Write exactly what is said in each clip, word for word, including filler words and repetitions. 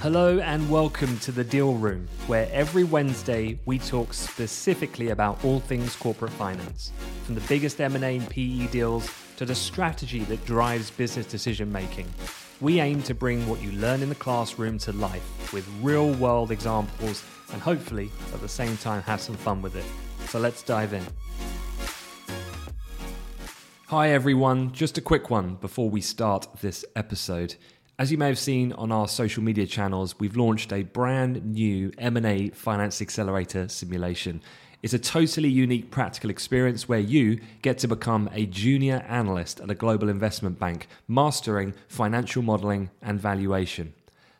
Hello and welcome to The Deal Room, where every Wednesday we talk specifically about all things corporate finance, from the biggest M and A and P E deals to the strategy that drives business decision making. We aim to bring what you learn in the classroom to life with real world examples and hopefully at the same time have some fun with it. So let's dive in. Hi everyone, just a quick one before we start this episode. As you may have seen on our social media channels, we've launched a brand new M and A Finance Accelerator simulation. It's a totally unique practical experience where you get to become a junior analyst at a global investment bank, mastering financial modeling and valuation.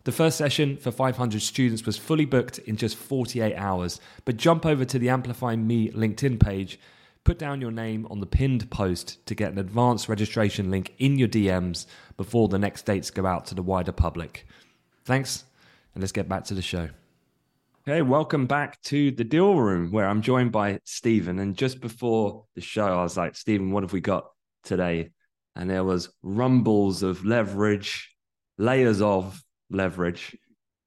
The first session for five hundred students was fully booked in just forty-eight hours, but jump over to the Amplify Me LinkedIn page, put down your name on the pinned post to get an advanced registration link in your D Ms before the next dates go out to the wider public. Thanks, and let's get back to the show. Okay, welcome back to The Deal Room, where I'm joined by Stephen. And just before the show, I was like, Stephen, what have we got today? And there was rumbles of leverage, layers of leverage,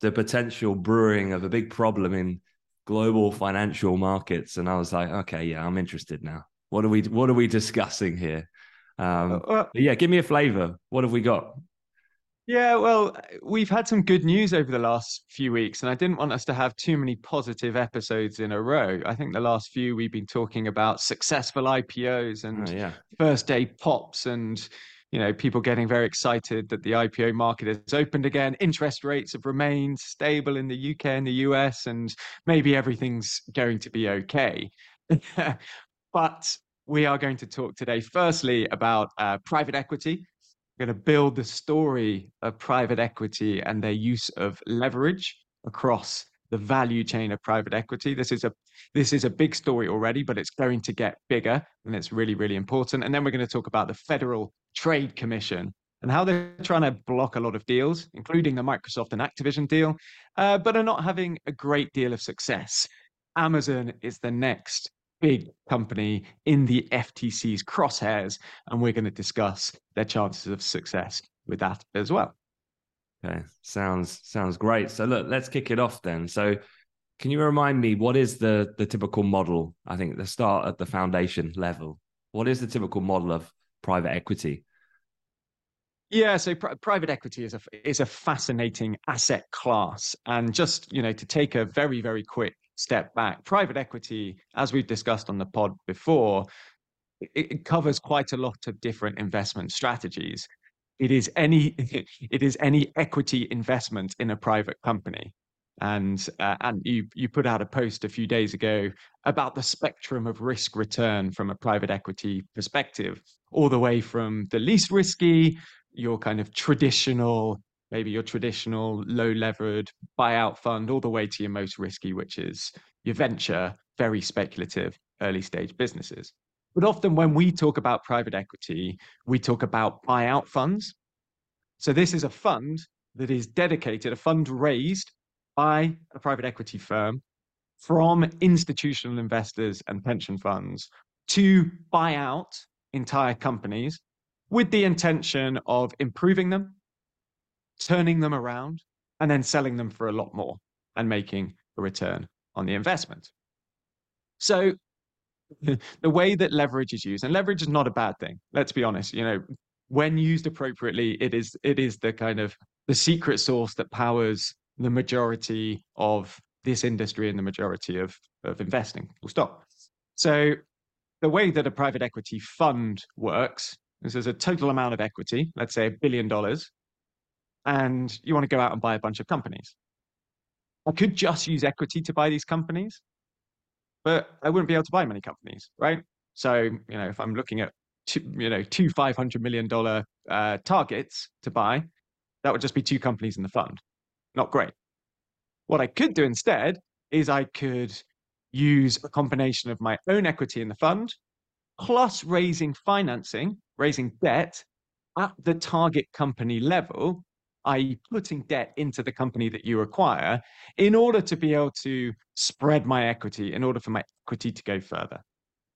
the potential brewing of a big problem in global financial markets. And I was like, okay, yeah, I'm interested now. What are we, what are we discussing here? Um, well, yeah, give me a flavor. What have we got? Yeah, well, we've had some good news over the last few weeks, and I didn't want us to have too many positive episodes in a row. I think the last few we've been talking about successful I P Os and oh, yeah. first day pops and, you know, people getting very excited that the I P O market has opened again. Interest rates have remained stable in the U K and the U S, and maybe everything's going to be okay. But we are going to talk today, firstly, about uh, private equity. We're going to build the story of private equity and their use of leverage across the value chain of private equity. This is a this is a big story already, but it's going to get bigger, and it's really, really important. And then we're going to talk about the Federal Trade Commission and how they're trying to block a lot of deals, including the Microsoft and Activision deal, uh, but are not having a great deal of success. Amazon is the next big company in the F T C's crosshairs, and we're going to discuss their chances of success with that as well. Okay, sounds sounds great. So look, let's kick it off then. So can you remind me, what is the, the typical model? I think let's start at the foundation level. What is the typical model of private equity? Yeah, so pr- private equity is a is a fascinating asset class. And just, you know, to take a very, very quick step back, private equity, as we've discussed on the pod before, it, it covers quite a lot of different investment strategies. It is any it is any equity investment in a private company, and uh, and you you put out a post a few days ago about the spectrum of risk return from a private equity perspective, all the way from the least risky, your kind of traditional, maybe your traditional low levered buyout fund, all the way to your most risky, which is your venture, very speculative early stage businesses. But often when we talk about private equity, we talk about buyout funds. So this is a fund that is dedicated, a fund raised by a private equity firm from institutional investors and pension funds to buy out entire companies with the intention of improving them, turning them around, and then selling them for a lot more and making a return on the investment. So the way that leverage is used, and leverage is not a bad thing, let's be honest, you know, when used appropriately, it is it is the kind of the secret sauce that powers the majority of this industry and the majority of, of investing. We'll stop. So the way that a private equity fund works is there's a total amount of equity, let's say a billion dollars, and you want to go out and buy a bunch of companies. I could just use equity to buy these companies, but I wouldn't be able to buy many companies, right? So, you know, if I'm looking at, two, you know, two five hundred million dollars uh, targets to buy, that would just be two companies in the fund. Not great. What I could do instead is I could use a combination of my own equity in the fund, plus raising financing, raising debt at the target company level, that is putting debt into the company that you acquire in order to be able to spread my equity, in order for my equity to go further.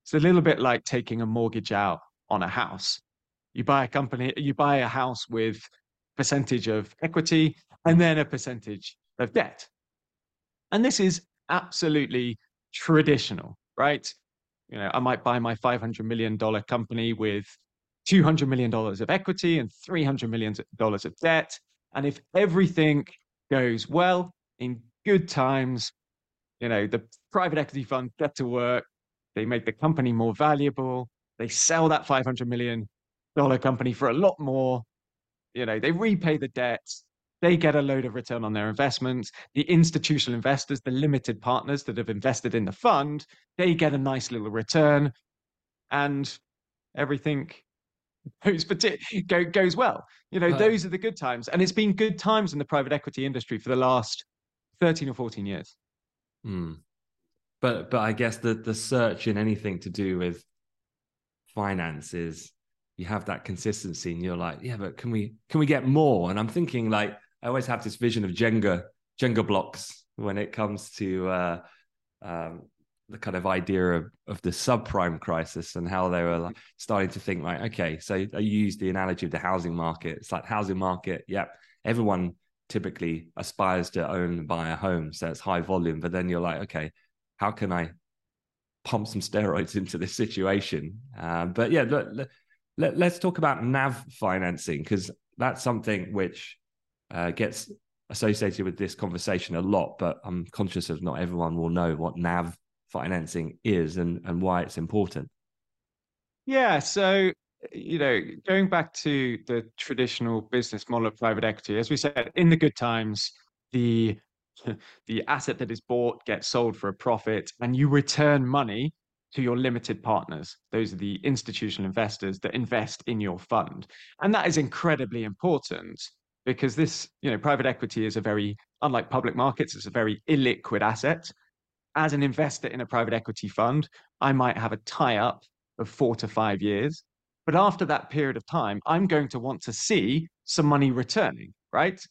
It's a little bit like taking a mortgage out on a house. You buy a company, you buy a house with percentage of equity, and then a percentage of debt. And this is absolutely traditional, right? You know, I might buy my five hundred million dollars company with two hundred million dollars of equity and three hundred million dollars of debt. And if everything goes well in good times, you know, the private equity fund get to work, they make the company more valuable, they sell that five hundred million dollars company for a lot more, you know, they repay the debt, they get a load of return on their investments. The institutional investors, the limited partners that have invested in the fund, they get a nice little return, and everything goes, goes well. You know, right. Those are the good times. And it's been good times in the private equity industry for the last thirteen or fourteen years. Mm. But but I guess the, the search in anything to do with finance is you have that consistency and you're like, yeah, but can we can we get more? And I'm thinking, like, I always have this vision of Jenga, Jenga blocks when it comes to uh, um, the kind of idea of, of the subprime crisis and how they were like starting to think, like, okay, so I use the analogy of the housing market. It's like housing market, yep, everyone typically aspires to own and buy a home, so it's high volume. But then you're like, okay, how can I pump some steroids into this situation? Uh, but yeah, look, look, let, let's talk about N A V financing, because that's something which Uh, gets associated with this conversation a lot, but I'm conscious of not everyone will know what N A V financing is and, and why it's important. Yeah, so, you know, going back to the traditional business model of private equity, as we said, in the good times, the, the asset that is bought gets sold for a profit and you return money to your limited partners. Those are the institutional investors that invest in your fund. And that is incredibly important, because this, you know, private equity is a very, unlike public markets, it's a very illiquid asset. As an investor in a private equity fund, I might have a tie-up of four to five years. But after that period of time, I'm going to want to see some money returning, right?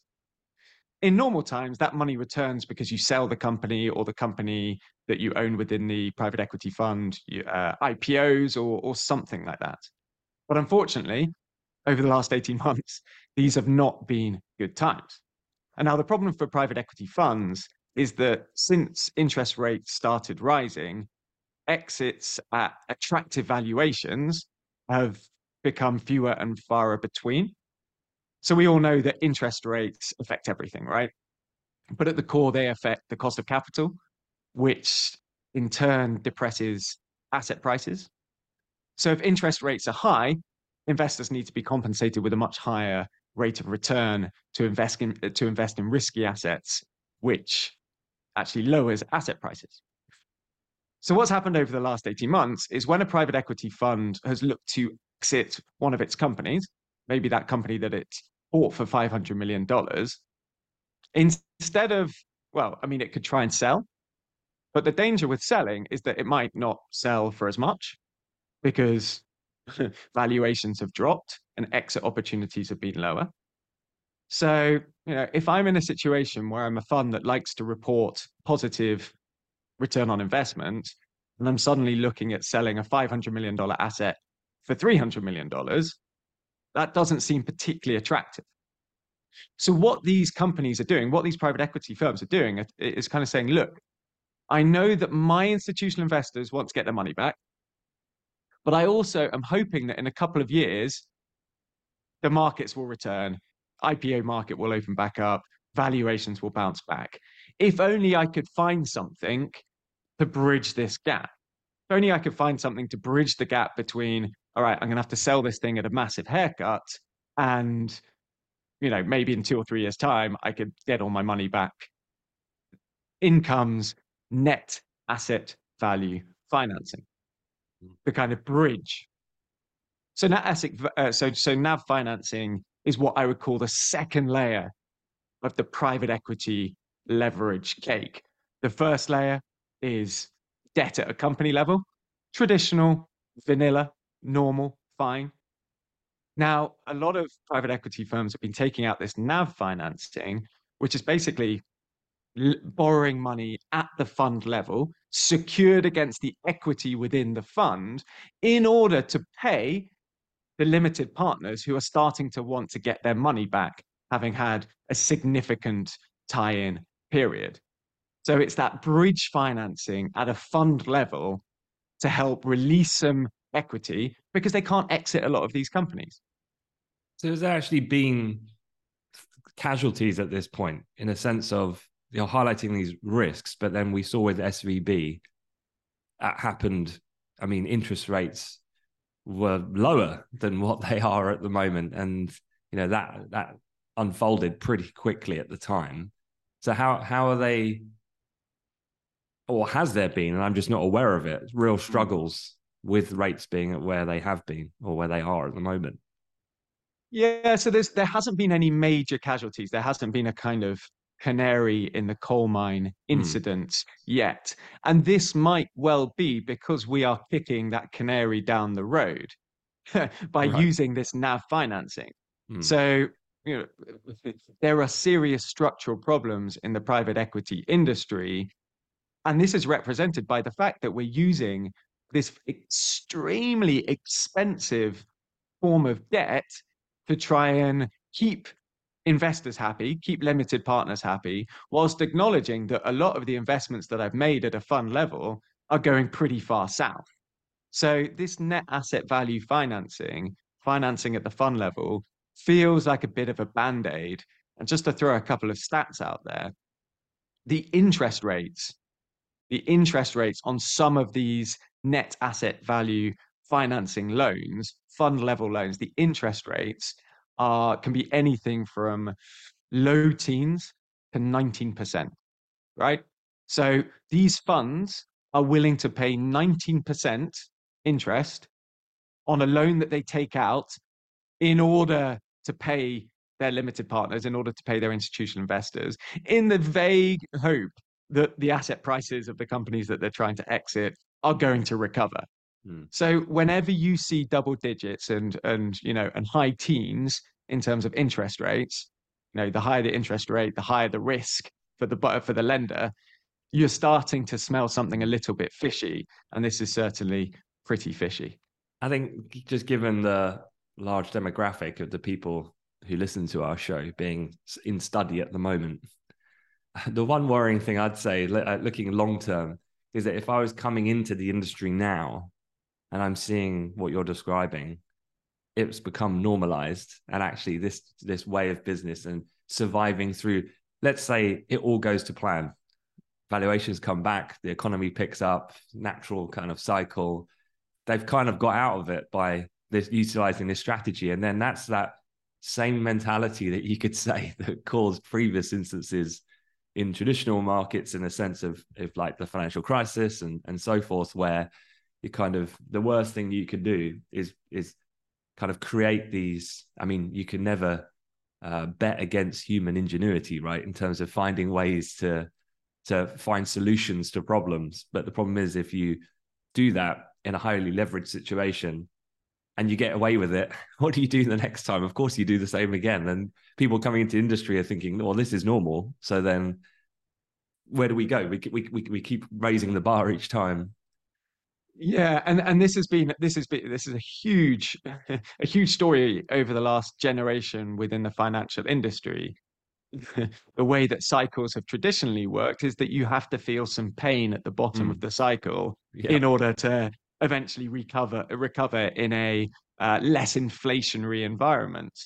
In normal times, that money returns because you sell the company, or the company that you own within the private equity fund, uh, I P Os or, or something like that. But unfortunately, over the last eighteen months, these have not been good times. And now the problem for private equity funds is that since interest rates started rising, exits at attractive valuations have become fewer and far between. So we all know that interest rates affect everything, right? But at the core, they affect the cost of capital, which in turn depresses asset prices. So if interest rates are high, investors need to be compensated with a much higher rate of return to invest in, to invest in risky assets, which actually lowers asset prices. So what's happened over the last eighteen months is when a private equity fund has looked to exit one of its companies, maybe that company that it bought for five hundred million dollars, instead of, well, I mean, it could try and sell, but the danger with selling is that it might not sell for as much because valuations have dropped and exit opportunities have been lower. So, you know, if I'm in a situation where I'm a fund that likes to report positive return on investment, and I'm suddenly looking at selling a five hundred million dollars asset for three hundred million dollars, that doesn't seem particularly attractive. So what these companies are doing, what these private equity firms are doing, is kind of saying, look, I know that my institutional investors want to get their money back, but I also am hoping that in a couple of years, the markets will return, I P O market will open back up, valuations will bounce back. If only I could find something to bridge this gap. If only I could find something to bridge the gap between, all right, I'm gonna have to sell this thing at a massive haircut, and, you know, maybe in two or three years' time, I could get all my money back. Incomes, net asset value financing, the kind of bridge. So net asset, uh, so so N A V financing is what I would call the second layer of the private equity leverage cake. The first layer is debt at a company level, traditional, vanilla, normal, fine. Now, a lot of private equity firms have been taking out this N A V financing, which is basically borrowing money at the fund level, secured against the equity within the fund, in order to pay the limited partners who are starting to want to get their money back having had a significant tie-in period. So it's that bridge financing at a fund level to help release some equity because they can't exit a lot of these companies. So has there actually been casualties at this point in a sense of you're highlighting these risks, but then we saw with S V B that happened. I mean, interest rates were lower than what they are at the moment. And, you know, that, that unfolded pretty quickly at the time. So how, how are they, or has there been, and I'm just not aware of it, real struggles with rates being at where they have been or where they are at the moment? Yeah, so there's, there hasn't been any major casualties. There hasn't been a kind of canary in the coal mine incident mm. yet. And this might well be because we are kicking that canary down the road by right. using this N A V financing. Mm. So you know, there are serious structural problems in the private equity industry. And this is represented by the fact that we're using this extremely expensive form of debt to try and keep investors happy, keep limited partners happy, whilst acknowledging that a lot of the investments that I've made at a fund level are going pretty far south. So this net asset value financing, financing at the fund level, feels like a bit of a band-aid. And just to throw a couple of stats out there, the interest rates, the interest rates on some of these net asset value financing loans, fund level loans, the interest rates are can be anything from low teens to nineteen percent, right? So these funds are willing to pay nineteen percent interest on a loan that they take out in order to pay their limited partners, in order to pay their institutional investors, in the vague hope that the asset prices of the companies that they're trying to exit are going to recover. So whenever you see double digits and and you know and high teens in terms of interest rates, you know the higher the interest rate, the higher the risk for the for the lender, you're starting to smell something a little bit fishy, and this is certainly pretty fishy. I think just given the large demographic of the people who listen to our show being in study at the moment, the one worrying thing I'd say looking long term is that if I was coming into the industry now, and I'm seeing what you're describing, it's become normalized. And actually this, this way of business and surviving through, let's say it all goes to plan, valuations come back, the economy picks up, natural kind of cycle. They've kind of got out of it by this utilizing this strategy. And then that's that same mentality that you could say that caused previous instances in traditional markets in the sense of, of like the financial crisis and, and so forth, where you kind of, the worst thing you could do is is kind of create these, I mean, you can never uh, bet against human ingenuity, right? In terms of finding ways to, to find solutions to problems. But the problem is if you do that in a highly leveraged situation and you get away with it, what do you do the next time? Of course, you do the same again. And people coming into industry are thinking, well, this is normal. So then where do we go? We, we, we, we keep raising the bar each time. Yeah, and and this has been this has been this is a huge a huge story over the last generation within the financial industry. The way that cycles have traditionally worked is that you have to feel some pain at the bottom mm. of the cycle yeah. in order to eventually recover recover in a uh, less inflationary environment.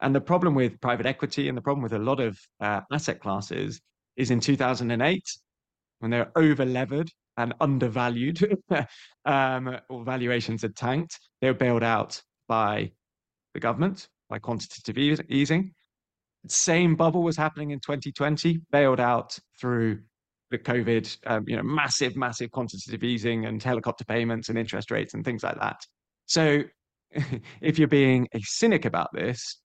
And the problem with private equity and the problem with a lot of uh, asset classes is in two thousand eight when they're over-levered and undervalued, um, or valuations had tanked, they were bailed out by the government, by quantitative easing. The same bubble was happening in twenty twenty, bailed out through the COVID, um, you know, massive, massive quantitative easing and helicopter payments and interest rates and things like that. So if you're being a cynic about this,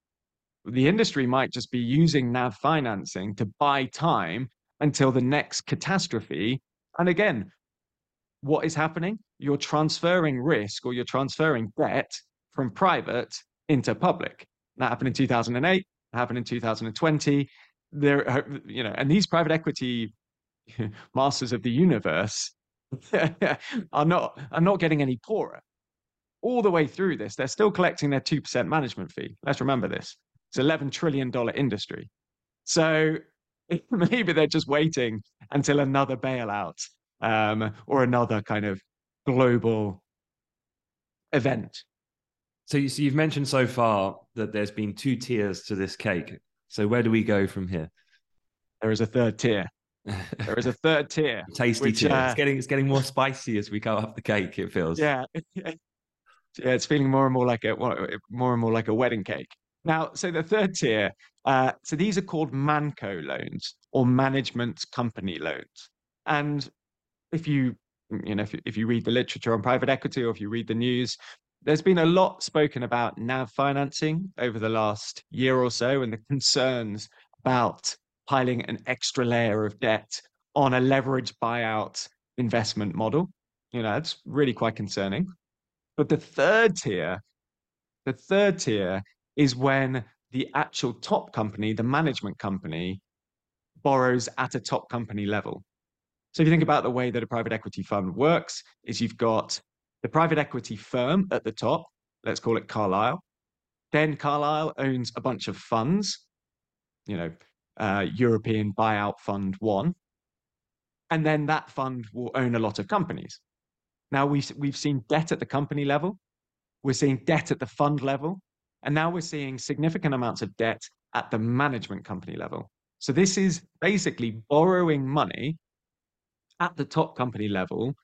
the industry might just be using N A V financing to buy time until the next catastrophe. And again, what is happening? You're transferring risk or you're transferring debt from private into public. That happened in two thousand eight, that happened in two thousand twenty. There, you know, and these private equity masters of the universe are not are not getting any poorer. All the way through this, they're still collecting their two percent management fee. Let's remember this. It's eleven trillion dollar industry. So maybe they're just waiting until another bailout um, or another kind of global event. So, you, so you've mentioned so far that there's been two tiers to this cake. So where do we go from here? There is a third tier. There is a third tier. Tasty which, tier. Uh, it's getting it's getting more spicy as we go up the cake, it feels. Yeah. Yeah, it's feeling more and more like a more and more like a wedding cake. Now, so the third tier, uh, so these are called ManCo loans or management company loans. And if you you know if, if you read the literature on private equity or if you read the news, there's been a lot spoken about N A V financing over the last year or so and the concerns about piling an extra layer of debt on a leveraged buyout investment model. You know, it's really quite concerning. But the third tier, the third tier is when the actual top company, the management company, borrows at a top company level. So if you think about the way that a private equity fund works, is you've got the private equity firm at the top, let's call it Carlyle. Then Carlyle owns a bunch of funds, you know, uh, European Buyout Fund One. And then that fund will own a lot of companies. Now we've, we've seen debt at the company level. We're seeing debt at the fund level. And now we're seeing significant amounts of debt at the management company level. So this is basically borrowing money at the top company level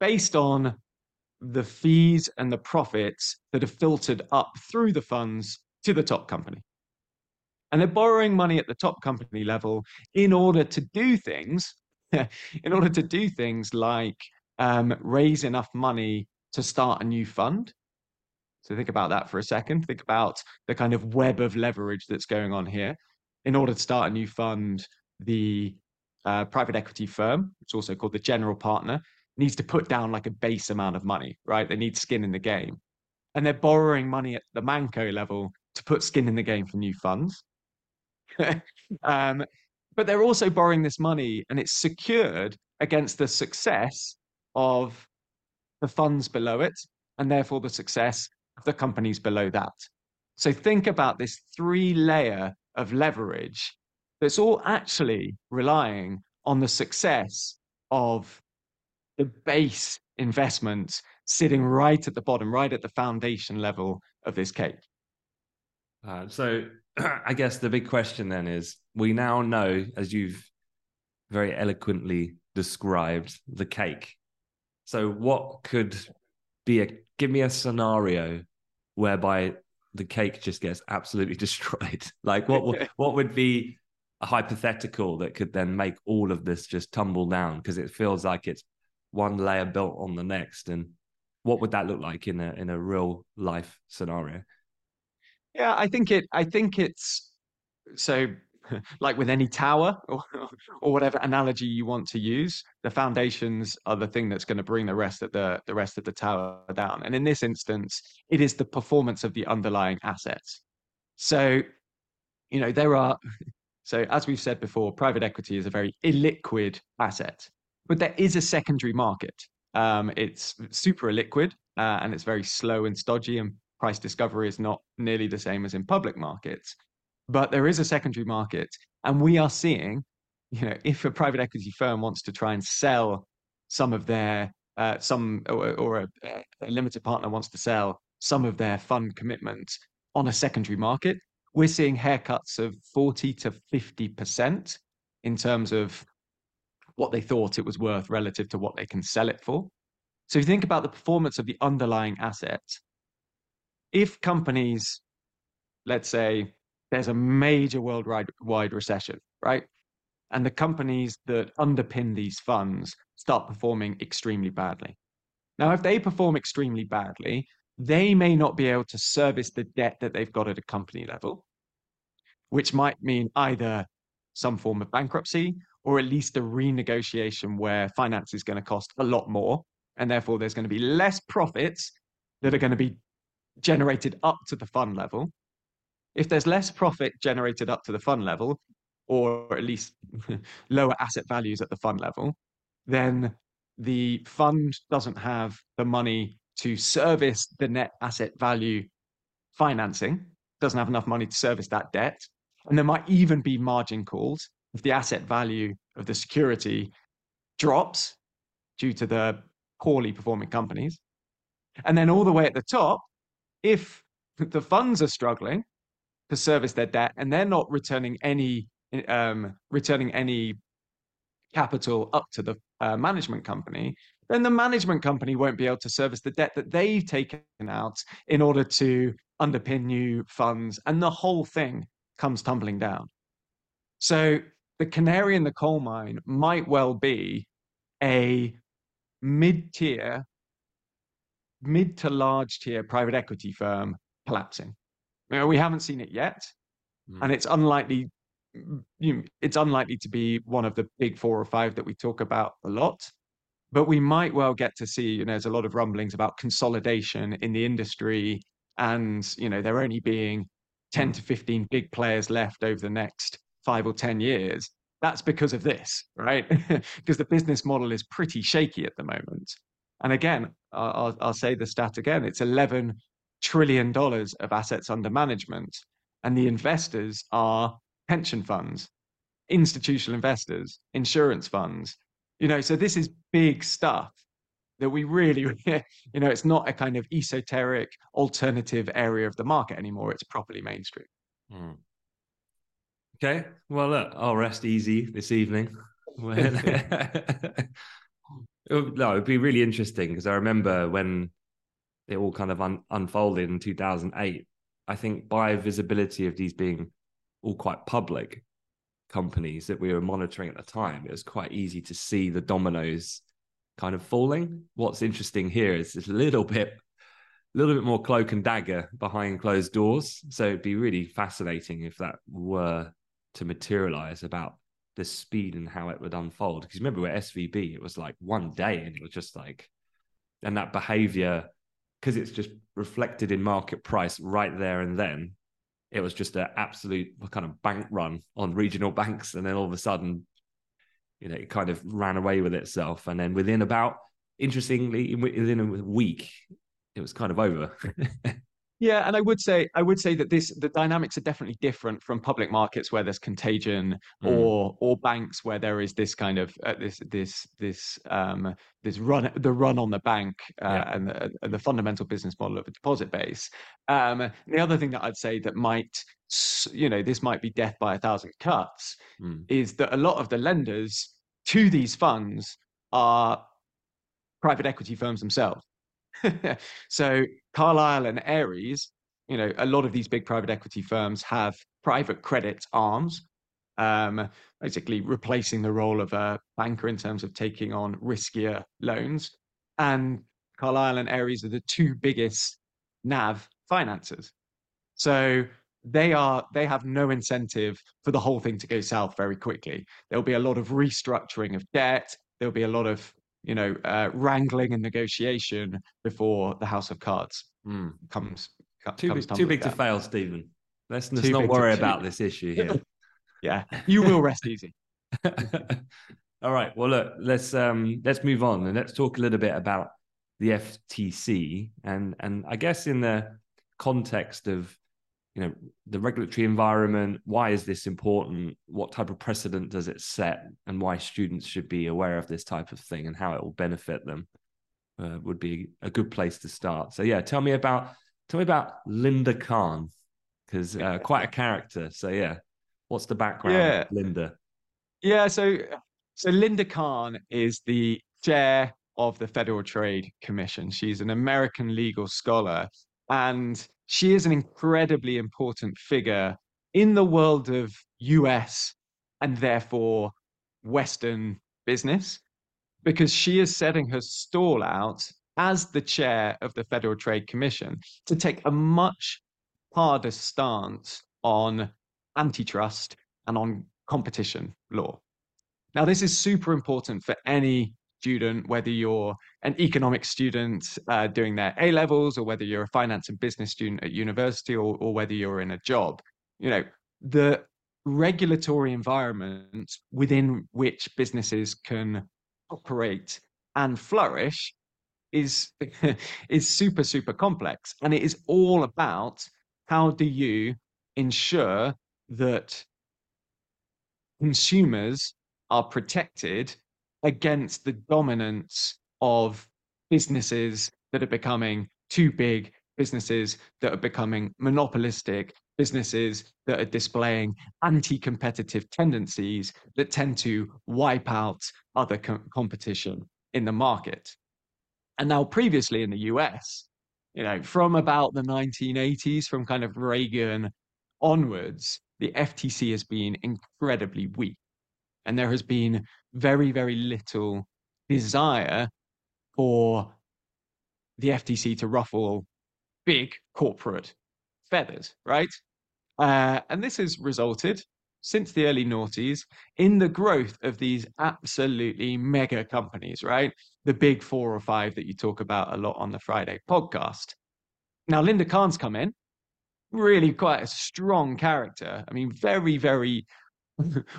based on the fees and the profits that are filtered up through the funds to the top company. And they're borrowing money at the top company level in order to do things, in order to do things like um, raise enough money to start a new fund. So think about that for a second. Think about the kind of web of leverage that's going on here. In order to start a new fund, the uh, private equity firm, it's also called the general partner, needs to put down like a base amount of money, right? They need skin in the game. And they're borrowing money at the ManCo level to put skin in the game for new funds. um, but they're also borrowing this money and it's secured against the success of the funds below it and therefore the success of the companies below that. So think about this three layer of leverage that's all actually relying on the success of the base investments sitting right at the bottom, right at the foundation level of this cake. Uh, so I guess the big question then is, we now know, as you've very eloquently described, the cake. So what could be a, give me a scenario whereby the cake just gets absolutely destroyed. Like what, what would be a hypothetical that could then make all of this just tumble down? Because it feels like it's one layer built on the next. And what would that look like in a in a real life scenario? Yeah, I think it I think it's so like with any tower or, or whatever analogy you want to use, the foundations are the thing that's going to bring the rest of the the rest of the tower down. And in this instance, it is the performance of the underlying assets. So, you know, there are so as we've said before, private equity is a very illiquid asset. But there is a secondary market. Um, it's super illiquid uh, and it's very slow and stodgy, and price discovery is not nearly the same as in public markets. But there is a secondary market, and we are seeing, you know, if a private equity firm wants to try and sell some of their, uh, some or, or a, a limited partner wants to sell some of their fund commitments on a secondary market, we're seeing haircuts of forty to fifty percent in terms of what they thought it was worth relative to what they can sell it for. So if you think about the performance of the underlying asset, if companies, let's say there's a major worldwide recession, right? And the companies that underpin these funds start performing extremely badly. Now, if they perform extremely badly, they may not be able to service the debt that they've got at a company level, which might mean either some form of bankruptcy or at least a renegotiation where finance is going to cost a lot more, and therefore there's going to be less profits that are going to be generated up to the fund level. If there's less profit generated up to the fund level, or at least lower asset values at the fund level, then the fund doesn't have the money to service the net asset value financing doesn't have enough money to service that debt. And there might even be margin calls if the asset value of the security drops due to the poorly performing companies. And then all the way at the top, if the funds are struggling to service their debt and they're not returning any um, returning any capital up to the uh, management company, then the management company won't be able to service the debt that they've taken out in order to underpin new funds, and the whole thing comes tumbling down. So the canary in the coal mine might well be a mid-tier, mid to large tier private equity firm collapsing. You know, we haven't seen it yet, mm. and it's unlikely. You know, it's unlikely to be one of the big four or five that we talk about a lot. But we might well get to see, you know, there's a lot of rumblings about consolidation in the industry, and you know, there only being ten to fifteen big players left over the next five or ten years. That's because of this, right? Because the business model is pretty shaky at the moment. And again, I'll, I'll say the stat again, it's eleven trillion dollars of assets under management. And the investors are pension funds, institutional investors, insurance funds. You know, so this is big stuff that we really, you know, it's not a kind of esoteric alternative area of the market anymore. It's properly mainstream. Mm. Okay. Well, look, I'll rest easy this evening. No, it'd be really interesting because I remember when it all kind of un unfolded in two thousand eight, I think by visibility of these being all quite public companies that we were monitoring at the time, it was quite easy to see the dominoes kind of falling. What's interesting here is it's a little bit, a little bit more cloak and dagger behind closed doors. So it'd be really fascinating if that were to materialize about the speed and how it would unfold. Because remember with S V B, it was like one day and it was just like, and that behavior, because it's just reflected in market price right there and then, it was just an absolute kind of bank run on regional banks. And then all of a sudden, you know, it kind of ran away with itself. And then within about, interestingly, within a week, it was kind of over. Yeah, and I would say I would say that this the dynamics are definitely different from public markets where there's contagion, mm. or or banks where there is this kind of uh, this this this um, this run the run on the bank uh, yeah. and the, the fundamental business model of a deposit base. Um, the other thing that I'd say that might you know this might be death by a thousand cuts mm. is that a lot of the lenders to these funds are private equity firms themselves. So Carlyle and Ares, you know, a lot of these big private equity firms have private credit arms, um, basically replacing the role of a banker in terms of taking on riskier loans. And Carlyle and Ares are the two biggest N A V financers. So they are they have no incentive for the whole thing to go south very quickly. There'll be a lot of restructuring of debt. There'll be a lot of you know, uh, wrangling and negotiation before the house of cards mm. comes. Too, comes big, too big down. to fail, Stephen. Let's, let's not worry about this issue here. Yeah, you will rest easy. All right. Well, look, let's um, let's move on and let's talk a little bit about the F T C and and I guess in the context of you know the regulatory environment. Why is this important? What type of precedent does it set, and why students should be aware of this type of thing and how it will benefit them uh, would be a good place to start. So yeah, tell me about tell me about Lina Khan, because uh, quite a character. So yeah, what's the background yeah. of Linda? Yeah, so so Lina Khan is the chair of the Federal Trade Commission. She's an American legal scholar, and she is an incredibly important figure in the world of U S and therefore Western business, because she is setting her stall out as the chair of the Federal Trade Commission to take a much harder stance on antitrust and on competition law. Now, this is super important for any student, whether you're an economics student uh, doing their A levels, or whether you're a finance and business student at university, or, or whether you're in a job. You know, the regulatory environment within which businesses can operate and flourish is, is super, super complex. And it is all about how do you ensure that consumers are protected against the dominance of businesses that are becoming too big, businesses that are becoming monopolistic, businesses that are displaying anti-competitive tendencies that tend to wipe out other com- competition in the market? And now previously in the U S, you know, from about the nineteen eighties, from kind of Reagan onwards, the F T C has been incredibly weak. And there has been very, very little desire for the F T C to ruffle big corporate feathers, right? Uh, and this has resulted, since the early noughties, in the growth of these absolutely mega companies, right? The big four or five that you talk about a lot on the Friday podcast. Now, Lina Khan's come in, really quite a strong character. I mean, very, very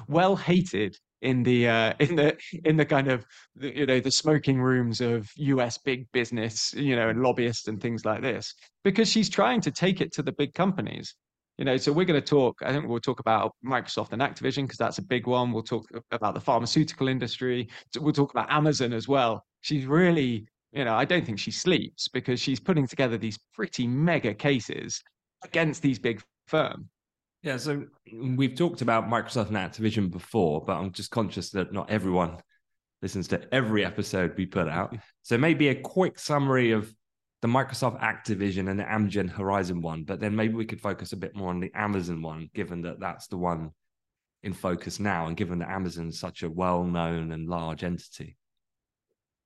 well hated in the uh, in the in the kind of the, you know the smoking rooms of U S big business, you know, and lobbyists and things like this, because she's trying to take it to the big companies, you know. So we're going to talk. I think we'll talk about Microsoft and Activision because that's a big one. We'll talk about the pharmaceutical industry. We'll talk about Amazon as well. She's really, you know, I don't think she sleeps because she's putting together these pretty mega cases against these big firms. Yeah, so we've talked about Microsoft and Activision before, but I'm just conscious that not everyone listens to every episode we put out. So maybe a quick summary of the Microsoft Activision and the Amgen Horizon one, but then maybe we could focus a bit more on the Amazon one, given that that's the one in focus now, and given that Amazon is such a well-known and large entity.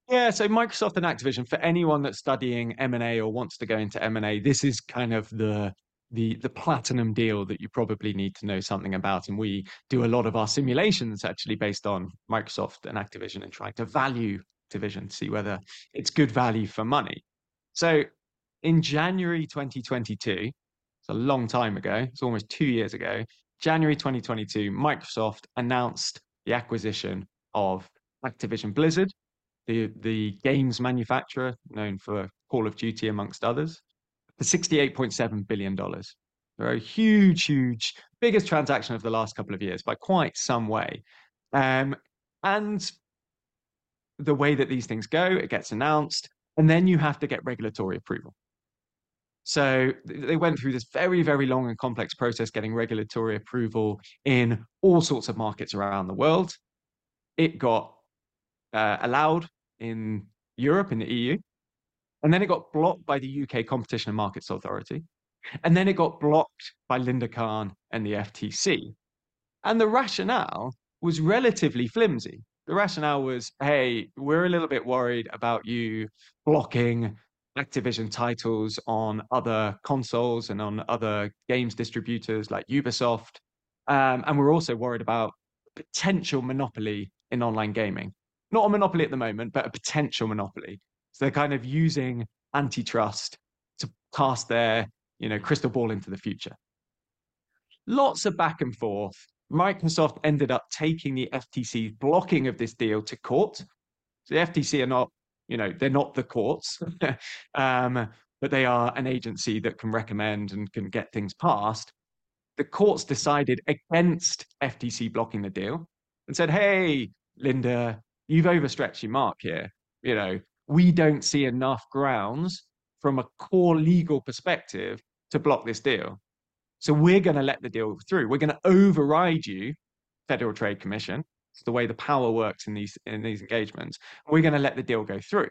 Yeah, so Microsoft and Activision, for anyone that's studying M and A or wants to go into M and A, this is kind of the... the the platinum deal that you probably need to know something about. And we do a lot of our simulations actually based on Microsoft and Activision and trying to value Activision to see whether it's good value for money. So in January twenty twenty-two, it's a long time ago, it's almost two years ago, January twenty twenty-two, Microsoft announced the acquisition of Activision Blizzard, the, the games manufacturer known for Call of Duty amongst others, for sixty-eight point seven billion dollars. They're a huge, huge, biggest transaction of the last couple of years by quite some way. Um, and the way that these things go, it gets announced, and then you have to get regulatory approval. So they went through this very, very long and complex process getting regulatory approval in all sorts of markets around the world. It got uh, allowed in Europe, in the E U. And then it got blocked by the U K Competition and Markets Authority. And then it got blocked by Lina Khan and the F T C. And the rationale was relatively flimsy. The rationale was, hey, we're a little bit worried about you blocking Activision titles on other consoles and on other games distributors like Ubisoft. Um, and we're also worried about potential monopoly in online gaming. Not a monopoly at the moment, but a potential monopoly. So they're kind of using antitrust to cast their, you know, crystal ball into the future. Lots of back and forth. Microsoft ended up taking the F T C's blocking of this deal to court. So the F T C are not, you know, they're not the courts, um, but they are an agency that can recommend and can get things passed. The courts decided against F T C blocking the deal and said, hey, Linda, you've overstretched your mark here, you know. We don't see enough grounds from a core legal perspective to block this deal. So we're going to let the deal through. We're going to override you, Federal Trade Commission. It's the way the power works in these, in these engagements. We're going to let the deal go through.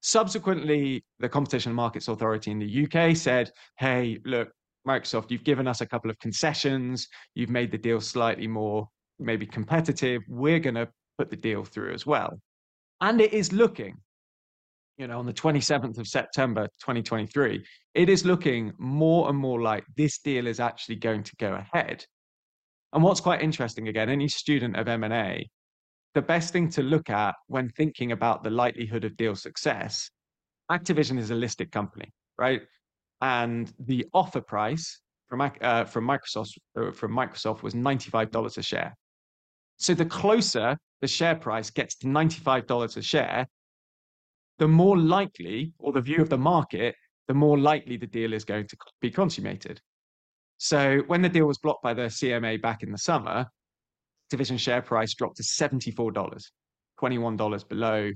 Subsequently, the Competition and Markets Authority in the U K said, hey, look, Microsoft, you've given us a couple of concessions. You've made the deal slightly more maybe competitive. We're going to put the deal through as well. And it is looking, you know, on the twenty-seventh of September, twenty twenty-three, it is looking more and more like this deal is actually going to go ahead. And what's quite interesting, again, any student of M and A, the best thing to look at when thinking about the likelihood of deal success, Activision is a listed company, right? And the offer price from, uh, from, Microsoft, uh, from Microsoft was ninety-five dollars a share. So the closer the share price gets to ninety-five dollars a share, the more likely, or the view of the market, the more likely the deal is going to be consummated. So when the deal was blocked by the C M A back in the summer, Activision share price dropped to seventy-four dollars, twenty-one dollars below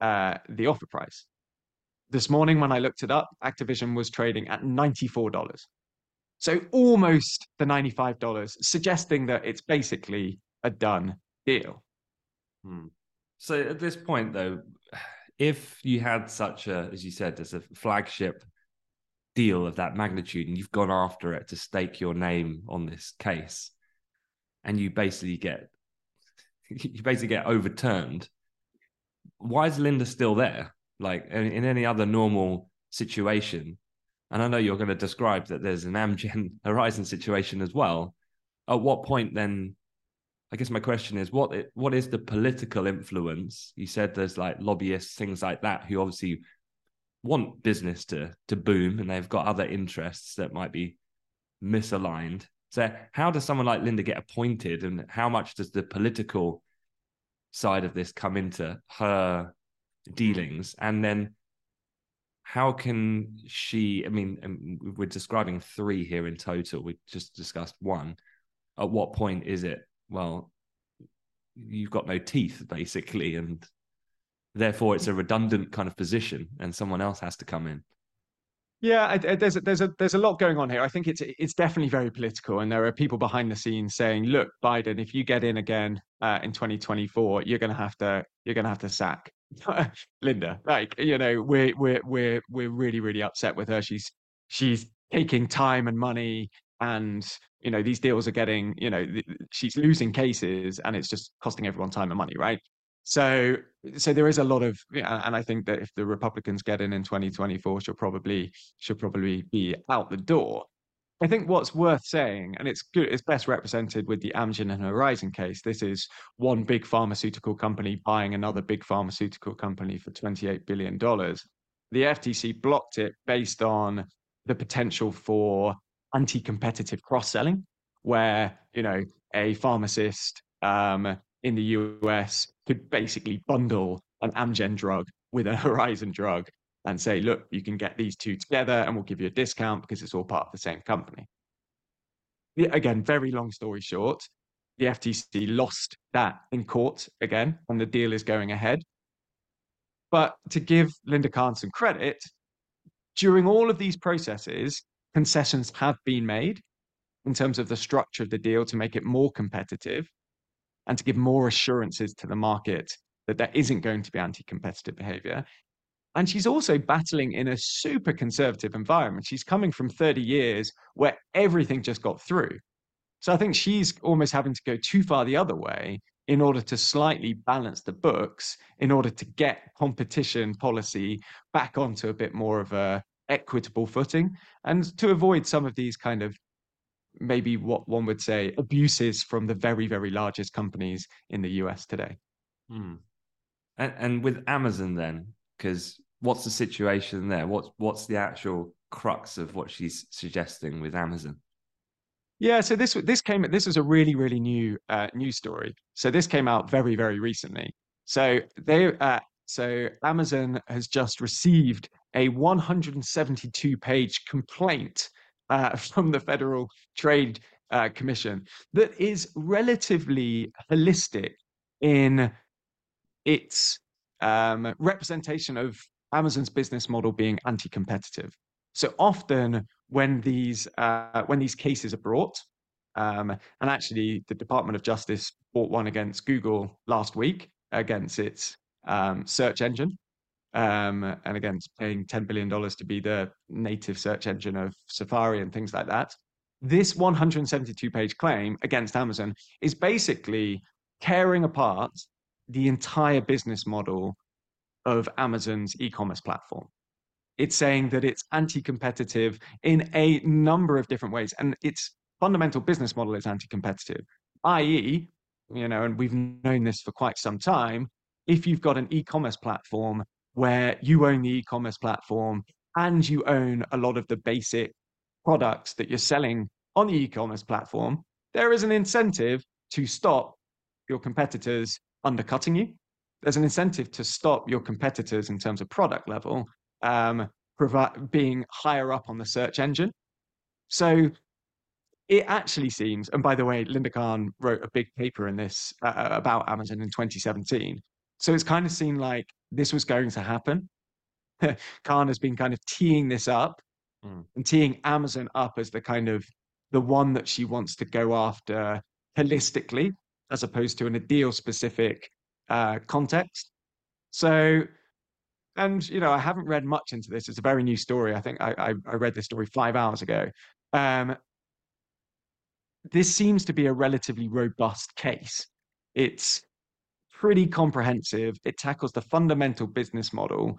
uh, the offer price. This morning, when I looked it up, Activision was trading at ninety-four dollars. So almost the ninety-five dollars, suggesting that it's basically a done deal. Hmm. So at this point, though, if you had such a, as you said, as a flagship deal of that magnitude, and you've gone after it to stake your name on this case, and you basically get, you basically get overturned, why is Linda still there? Like in, in any other normal situation, and I know you're going to describe that there's an Amgen Horizon situation as well. At what point then, I guess my question is, what it, what is the political influence? You said there's like lobbyists, things like that, who obviously want business to to boom, and they've got other interests that might be misaligned. So how does someone like Linda get appointed, and how much does the political side of this come into her dealings? And then how can she, I mean, we're describing three here in total, we just discussed one. At what point is it, well, you've got no teeth basically, and therefore it's a redundant kind of position and someone else has to come in? Yeah, I, I, there's, a, there's, a, there's a lot going on here. I think it's, it's definitely very political, and there are people behind the scenes saying, look, Biden, if you get in again uh, in twenty twenty-four, you're going to have to, you're going to have to sack Linda. Like, you know, we're we're we're we're really really upset with her. She's she's taking time and money, and you know these deals are getting, you know, th- she's losing cases, and it's just costing everyone time and money, right? So so there is a lot of, and I think that if the Republicans get in in twenty twenty-four, she'll probably she'll probably be out the door. I think what's worth saying, and it's good, it's best represented with the Amgen and Horizon case. This is one big pharmaceutical company buying another big pharmaceutical company for twenty-eight billion dollars. The F T C blocked it based on the potential for anti-competitive cross-selling, where, you know, a pharmacist um, in the U S could basically bundle an Amgen drug with a Horizon drug and say, look, you can get these two together and we'll give you a discount because it's all part of the same company. Again, very long story short, the F T C lost that in court again, and the deal is going ahead. But to give Linda Khan some credit, during all of these processes, concessions have been made in terms of the structure of the deal to make it more competitive and to give more assurances to the market that there isn't going to be anti-competitive behavior. And she's also battling in a super conservative environment. She's coming from thirty years where everything just got through. So I think she's almost having to go too far the other way in order to slightly balance the books, in order to get competition policy back onto a bit more of a equitable footing, and to avoid some of these kind of, maybe what one would say, abuses from the very, very largest companies in the U S today. Hmm. And, and with Amazon then, because what's the situation there? What's what's the actual crux of what she's suggesting with Amazon? Yeah, so this this came this is a really really new uh, news story. So this came out very very recently. So they uh, so Amazon has just received a one hundred seventy-two page complaint uh, from the Federal Trade uh, Commission that is relatively holistic in its Um, representation of Amazon's business model being anti-competitive. So often when these uh, when these cases are brought, um, and actually the Department of Justice brought one against Google last week against its um, search engine, um, and against paying ten billion dollars to be the native search engine of Safari and things like that. This one hundred seventy-two page claim against Amazon is basically tearing apart the entire business model of Amazon's e-commerce platform. It's saying that it's anti-competitive in a number of different ways, and its fundamental business model is anti-competitive, that is, you know, and we've known this for quite some time, if you've got an e-commerce platform where you own the e-commerce platform and you own a lot of the basic products that you're selling on the e-commerce platform, there is an incentive to stop your competitors undercutting you. There's an incentive to stop your competitors in terms of product level um, provide, being higher up on the search engine. So it actually seems, and by the way, Lina Khan wrote a big paper in this uh, about Amazon in twenty seventeen. So it's kind of seemed like this was going to happen. Khan has been kind of teeing this up mm. and teeing Amazon up as the kind of the one that she wants to go after holistically, as opposed to in a deal specific uh, context. So, and, you know, I haven't read much into this. It's a very new story. I think I, I, I read this story five hours ago. Um, this seems to be a relatively robust case. It's pretty comprehensive. It tackles the fundamental business model,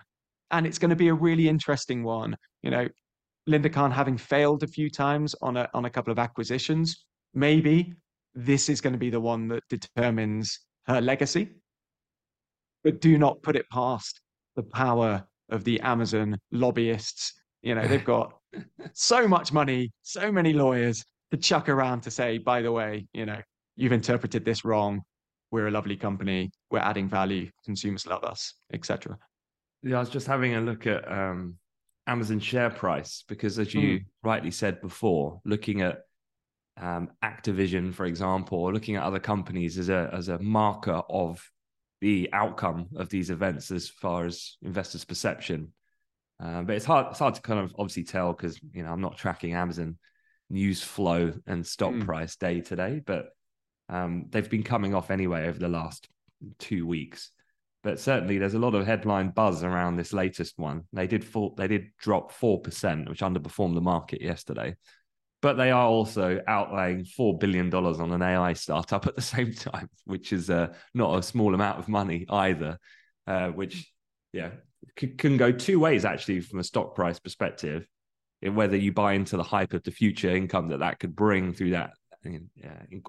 and it's going to be a really interesting one. You know, Lina Khan having failed a few times on a, on a couple of acquisitions, maybe this is going to be the one that determines her legacy. But do not put it past the power of the Amazon lobbyists. You know, they've got so much money, so many lawyers to chuck around to say, by the way, you know, you've interpreted this wrong. We're a lovely company. We're adding value. Consumers love us, et cetera. Yeah, I was just having a look at um, Amazon share price, because as you mm. rightly said before, looking at um, Activision, for example, or looking at other companies as a as a marker of the outcome of these events as far as investors' perception. Uh, but it's hard, it's hard to kind of obviously tell, because, you know, I'm not tracking Amazon news flow and stock mm. price day to day, but um, they've been coming off anyway over the last two weeks. But certainly there's a lot of headline buzz around this latest one. They did fall, they did drop four percent, which underperformed the market yesterday. But they are also outlaying four billion dollars on an A I startup at the same time, which is uh, not a small amount of money either, uh, which yeah c- can go two ways, actually, from a stock price perspective, in whether you buy into the hype of the future income that that could bring through that uh,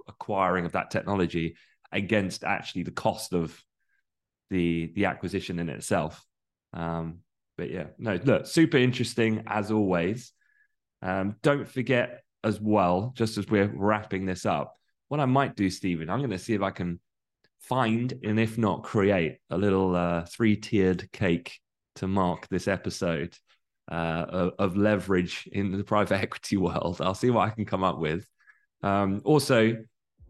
acquiring of that technology against actually the cost of the the acquisition in itself. Um, but yeah, no, look, super interesting as always. Um, don't forget as well, just as we're wrapping this up, what I might do, Stephen, I'm going to see if I can find, and if not create, a little uh, three-tiered cake to mark this episode uh, of, of leverage in the private equity world. I'll see what I can come up with. Um, also,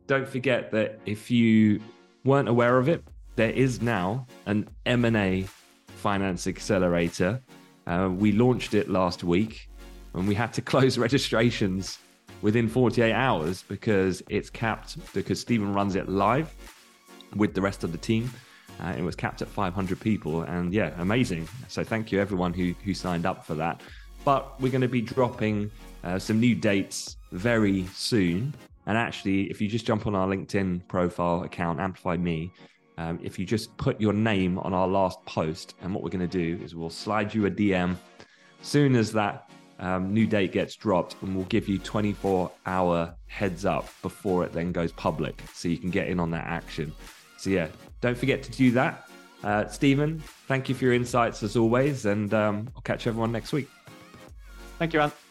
don't forget that if you weren't aware of it, there is now an M and A Finance Accelerator. Uh, we launched it last week, and we had to close registrations within forty-eight hours because it's capped, because Stephen runs it live with the rest of the team. Uh, it was capped at five hundred people, and yeah, amazing. So thank you everyone who, who signed up for that. But we're going to be dropping uh, some new dates very soon. And actually, if you just jump on our LinkedIn profile account, Amplify Me, um, if you just put your name on our last post, and what we're going to do is we'll slide you a D M soon as that Um, new date gets dropped, and we'll give you twenty-four hour heads up before it then goes public, so you can get in on that action. So yeah, don't forget to do that. Uh, Stephen, thank you for your insights as always, and um, I'll catch everyone next week. Thank you, Ant.